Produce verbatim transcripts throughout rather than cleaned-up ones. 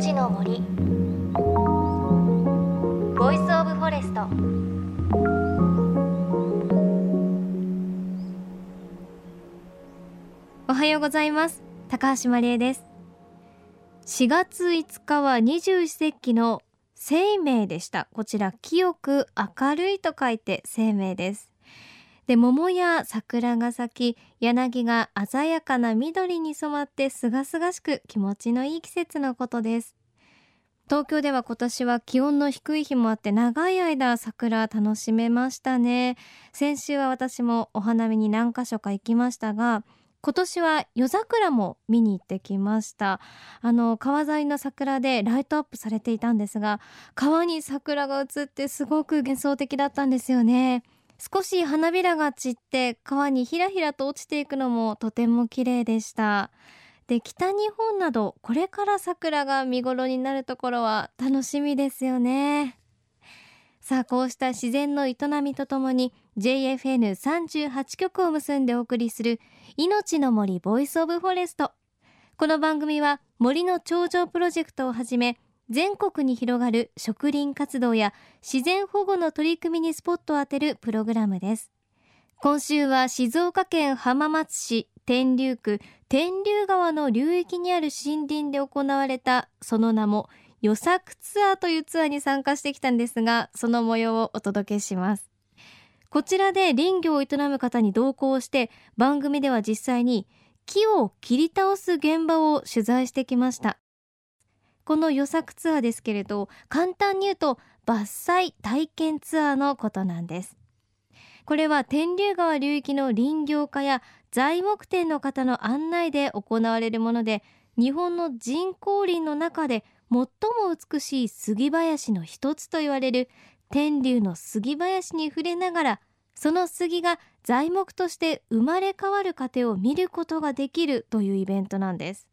ちの森ボイスオブフォレスト。おはようございます。高橋真理恵です。しがついつかは二十四節気の清明でした。こちら清く明るいと書いて清明です。で、桃や桜が咲き、柳が鮮やかな緑に染まってすがすがしく気持ちのいい季節のことです。東京では今年は気温の低い日もあって長い間桜楽しめましたね。先週は私もお花見に何か所か行きましたが、今年は夜桜も見に行ってきました。あの川沿いの桜でライトアップされていたんですが、川に桜が映ってすごく幻想的だったんですよね。少し花びらが散って川にひらひらと落ちていくのもとても綺麗でした。で、北日本などこれから桜が見頃になるところは楽しみですよね。さあ、こうした自然の営みとともに ジェイエフエヌさんじゅうはち 局を結んでお送りする命の森ボイスオブフォレスト。この番組は森の頂上プロジェクトをはじめ、全国に広がる植林活動や自然保護の取り組みにスポットを当てるプログラムです。今週は静岡県浜松市天竜区天竜川の流域にある森林で行われた、その名も与作ツアーというツアーに参加してきたんですが、その模様をお届けします。こちらで林業を営む方に同行して、番組では実際に木を切り倒す現場を取材してきました。この与作ツアーですけれど、簡単に言うと伐採体験ツアーのことなんです。これは天竜川流域の林業家や材木店の方の案内で行われるもので、日本の人工林の中で最も美しい杉林の一つと言われる天竜の杉林に触れながら、その杉が材木として生まれ変わる過程を見ることができるというイベントなんです。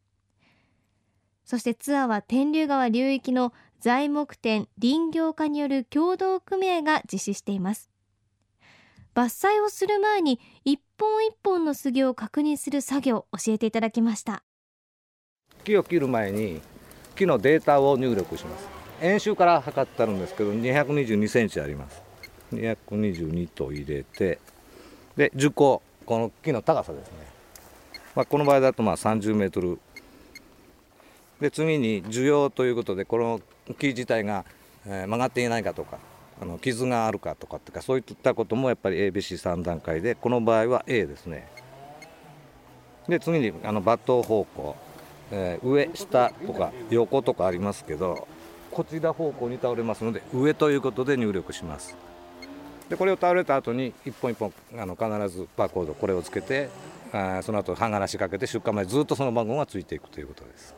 そしてツアーは天竜川流域の材木店林業家による協同組合が実施しています。伐採をする前に一本一本の杉を確認する作業を教えていただきました。木を切る前に木のデータを入力します。円周から測ってあるんですけどにひゃくにじゅうにセンチあります。にひゃくにじゅうにと入れて、で樹高、この木の高さですね。まあ、この場合だとまあさんじゅうメートル。で、次に需要ということで、この木自体が曲がっていないかとか、あの傷があるかとかってか、そういったこともやっぱり エービーシーさん 段階で、この場合は A ですね。で、次にあの抜刀方向、えー、上下とか横とかありますけど、こちら方向に倒れますので上ということで入力します。で、これを倒れた後に一本一本あの必ずバーコード、これをつけて、あその後歯がらしかけて出荷までずっとその番号がついていくということです。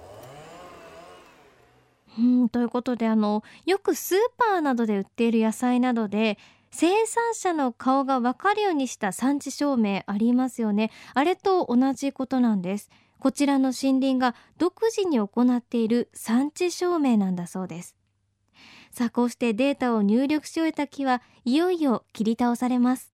うん、ということで、あのよくスーパーなどで売っている野菜などで生産者の顔が分かるようにした産地証明ありますよね。あれと同じことなんです。こちらの森林が独自に行っている産地証明なんだそうです。さあ、こうしてデータを入力し終えた木はいよいよ切り倒されます。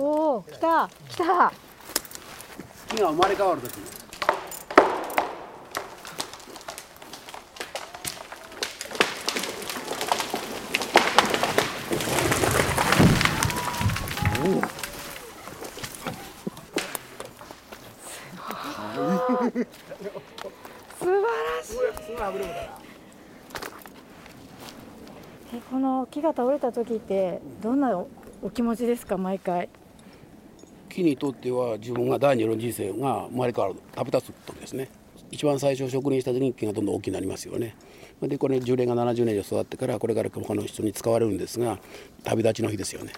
おー、来た来た。木が生まれ変わるとき、すごい素晴らしい。え、この木が倒れたときってどんなお気持ちですか？毎回木にとっては自分が第二の人生が生まれ変わる、旅立つ時ですね。一番最初植林した時に木がどんどん大きくなりますよね。で、これ樹齢がななじゅうねん以上育ってから、これから他の人に使われるんですが、旅立ちの日ですよね。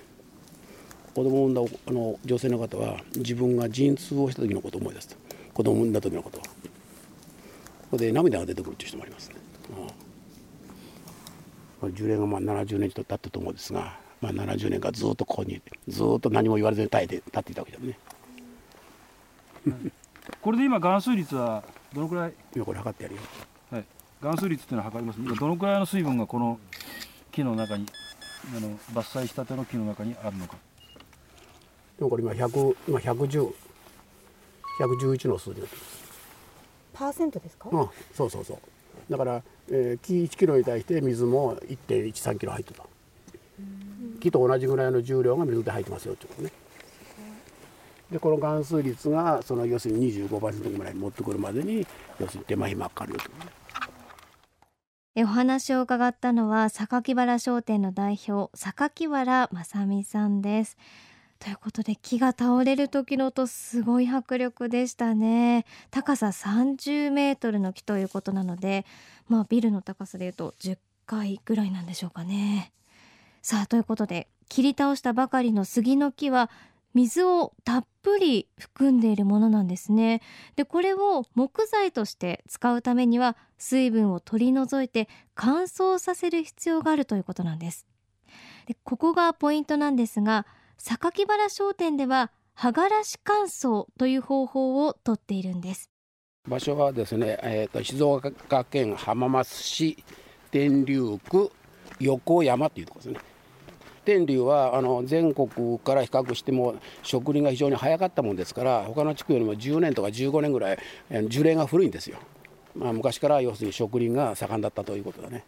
子供を産んだあの女性の方は自分が陣痛をした時のことを思い出すと、子供を産んだ時のことはここで涙が出てくるという人もありますね。うん、樹齢がまあななじゅうねん経ったと思うんですが、まあ、ななじゅうねんかんずっとここにずっと何も言われずに耐えて立っていたわけだね。これで今含水率はどのくらい？今これ測ってやるよ。はい、含水率っていうのは測ります。どのくらいの水分がこの木の中にあの伐採したての木の中にあるのか。でもこれ今ひゃく、今ひゃくじゅう、ひゃくじゅういちの数字になってます。パーセントですか？うん、そうそうそう。だから、えー、木いちキロに対して水も いってんいちさんキロ入ってた。木と同じぐらいの重量が水で入ってますよってことね。でこの含水率がその要するに にじゅうごパーセント ぐらいに持ってくるまでに要するに手間暇かかるよってことね。お話を伺ったのは榊原商店の代表榊原正美さんです。ということで木が倒れる時の音すごい迫力でしたね。高ささんじゅうメートルの木ということなので、まあ、ビルの高さでいうとじゅっかいぐらいなんでしょうかね。さあということで切り倒したばかりの杉の木は水をたっぷり含んでいるものなんですね。でこれを木材として使うためには水分を取り除いて乾燥させる必要があるということなんです。でここがポイントなんですが、榊原商店では葉がらし乾燥という方法をとっているんです。場所はですね、えー、と静岡県浜松市天竜区横山というところですね。天竜はあの全国から比較しても植林が非常に早かったもんですから、他の地区よりもじゅうねんとかじゅうごねんぐらい樹齢が古いんですよ。まあ、昔から要するに植林が盛んだったということだね。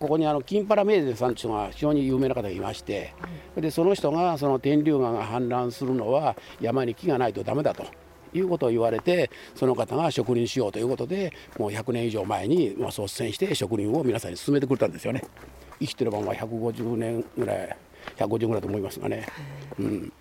ここにあの金原明善さんというのが非常に有名な方がいまして、でその人がその天竜川が氾濫するのは山に木がないとダメだということを言われて、その方が植林しようということでもうひゃくねん以上前に率先して植林を皆さんに進めてくれたんですよね。生きてればまあひゃくごじゅうねんぐらい、ひゃくごじゅうぐらいと思いますがね。うん、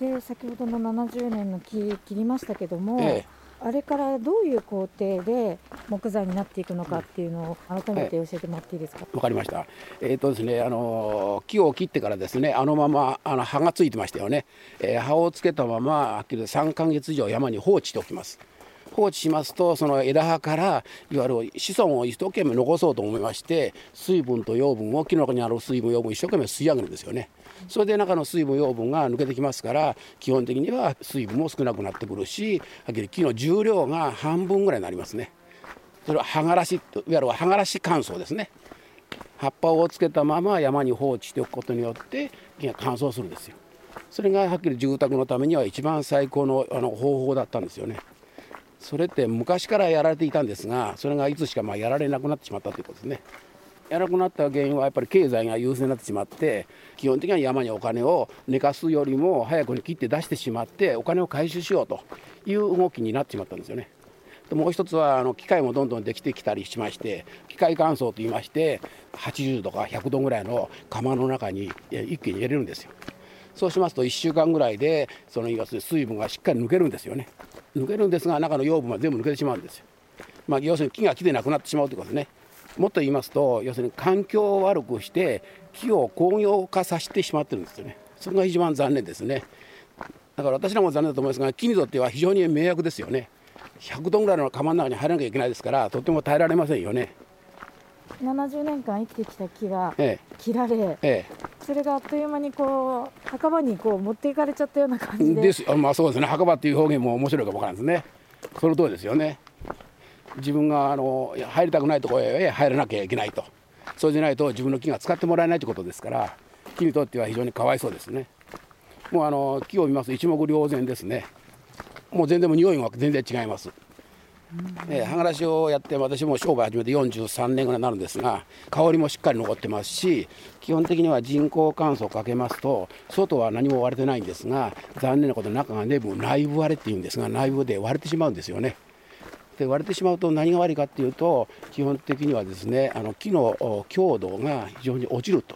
で先ほどのななじゅうねんの木切りましたけども、ええ、あれからどういう工程で木材になっていくのかっていうのを改めて教えてもらっていいですか？わかりました。えーとですね、あの木を切ってからですね、あのままあの葉がついてましたよね。えー、葉をつけたままさんかげつ以上山に放置しておきます。放置しますとその枝葉からいわゆる子孫を一生懸命残そうと思いまして、水分と養分を木の中にある水分養分を一生懸命吸い上げるんですよね。それで中の水分養分が抜けてきますから、基本的には水分も少なくなってくるし、木の重量が半分ぐらいになりますね。それは葉がらし、いわゆる葉がらし乾燥ですね。葉っぱをつけたまま山に放置しておくことによって木が乾燥するんですよ。それがはっきり住宅のためには一番最高のあの方法だったんですよね。それって昔からやられていたんですが、それがいつしかまあやられなくなってしまったということですね。やらなくなった原因はやっぱり経済が優勢になってしまって、基本的には山にお金を寝かすよりも早くに切って出してしまってお金を回収しようという動きになってしまったんですよね。もう一つはあの機械もどんどんできてきたりしまして、機械乾燥といいまして、はちじゅうどかひゃくどぐらいの釜の中に一気に入れるんですよ。そうしますといっしゅうかんぐらいでその要するに水分がしっかり抜けるんですよね。抜けるんですが中の養分は全部抜けてしまうんですよ。まあ、要するに木が木でなくなってしまうということですね。もっと言いますと要するに環境を悪くして木を工業化させてしまってるんですよね。それが一番残念ですね。だから私らも残念だと思いますが、木にとっては非常に迷惑ですよね。ひゃくどぐらいの釜の中に入らなきゃいけないですから、とても耐えられませんよね。ななじゅうねんかん生きてきた木が切られ、ええ、それがあっという間にこう墓場にこう持っていかれちゃったような感じ で, です、まあ、そうですね。墓場っていう表現も面白いかもわからないですね。その通りですよね。自分があの入りたくないところへ入らなきゃいけないと、そうじゃないと自分の木が使ってもらえないということですから、木にとっては非常にかわいそうですね。もうあの木を見ますと一目瞭然ですね。もう全然も匂いも全然違います。えー、葉がらしをやって私も商売始めてよんじゅうさんねんぐらいになるんですが、香りもしっかり残ってますし、基本的には人工乾燥をかけますと外は何も割れてないんですが、残念なこと中が内部割れっていうんですが、内部で割れてしまうんですよね。で割れてしまうと何が悪いかっていうと、基本的にはですね、あの木の強度が非常に落ちると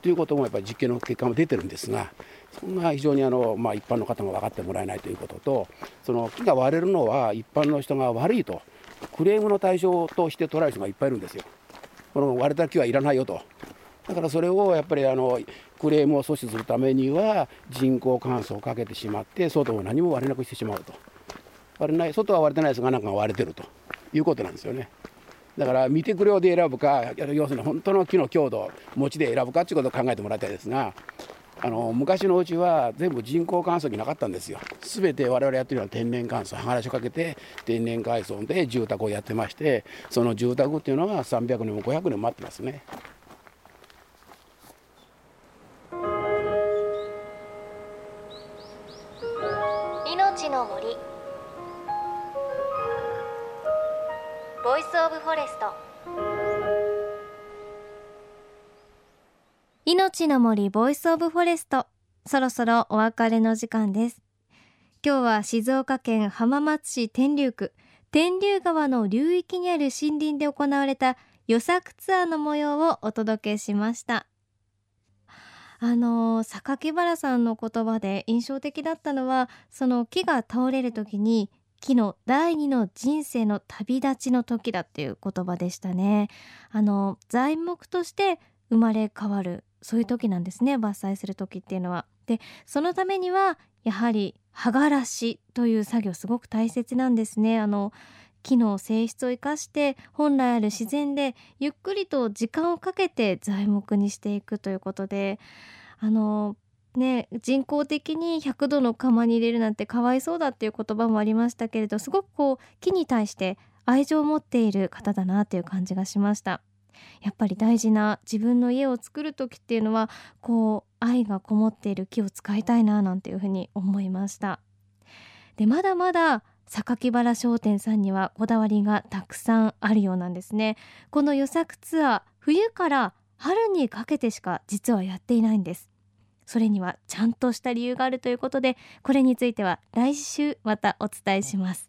ということもやっぱり実験の結果も出てるんですが、そこが非常にあの、まあ、一般の方も分かってもらえないということと、その木が割れるのは一般の人が悪いとクレームの対象として捉える人がいっぱいいるんですよ。この割れた木はいらないよと。だからそれをやっぱりあのクレームを阻止するためには人工乾燥をかけてしまって、外も何も割れなくしてしまうと。割れない、外は割れてないですが中が割れてるということなんですよね。だから見てくれようで選ぶか、要するに本当の木の強度持ちで選ぶかということを考えてもらいたいですが、あの昔のうちは全部人工乾燥機なかったんですよ。すべて我々やってるのは天然乾燥、葉がらしをかけて天然乾燥で住宅をやってまして、その住宅っていうのはさんびゃくねんもごひゃくねんも待ってますね。ボイスオブフォレスト、命の森ボイスオブフォレスト、そろそろお別れの時間です。今日は静岡県浜松市天竜区天竜川の流域にある森林で行われた予作ツアーの模様をお届けしました。あの榊原さんの言葉で印象的だったのは、その木が倒れる時に木の第二の人生の旅立ちの時だっていう言葉でしたね。あの材木として生まれ変わる、そういう時なんですね、伐採する時っていうのは。でそのためにはやはり葉がらしという作業、すごく大切なんですね。あの木の性質を生かして本来ある自然でゆっくりと時間をかけて材木にしていくということで、あのね、人工的にひゃくどの窯に入れるなんてかわいそうだっていう言葉もありましたけれど、すごくこう木に対して愛情を持っている方だなという感じがしました。やっぱり大事な自分の家を作る時っていうのは、こう愛がこもっている木を使いたいななんていうふうに思いました。でまだまだ榊原商店さんにはこだわりがたくさんあるようなんですね。この予作ツアー、冬から春にかけてしか実はやっていないんです。それにはちゃんとした理由があるということで、これについては来週またお伝えします。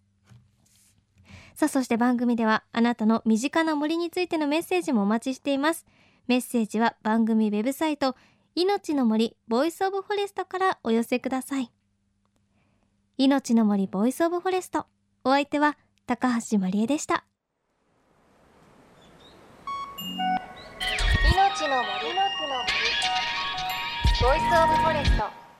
さあ、そして番組ではあなたの身近な森についてのメッセージもお待ちしています。メッセージは番組ウェブサイト、命の森ボイスオブフォレストからお寄せください。命の森ボイスオブフォレスト、お相手は高橋まりえでした。命の森の森ボイスオブフォレスト。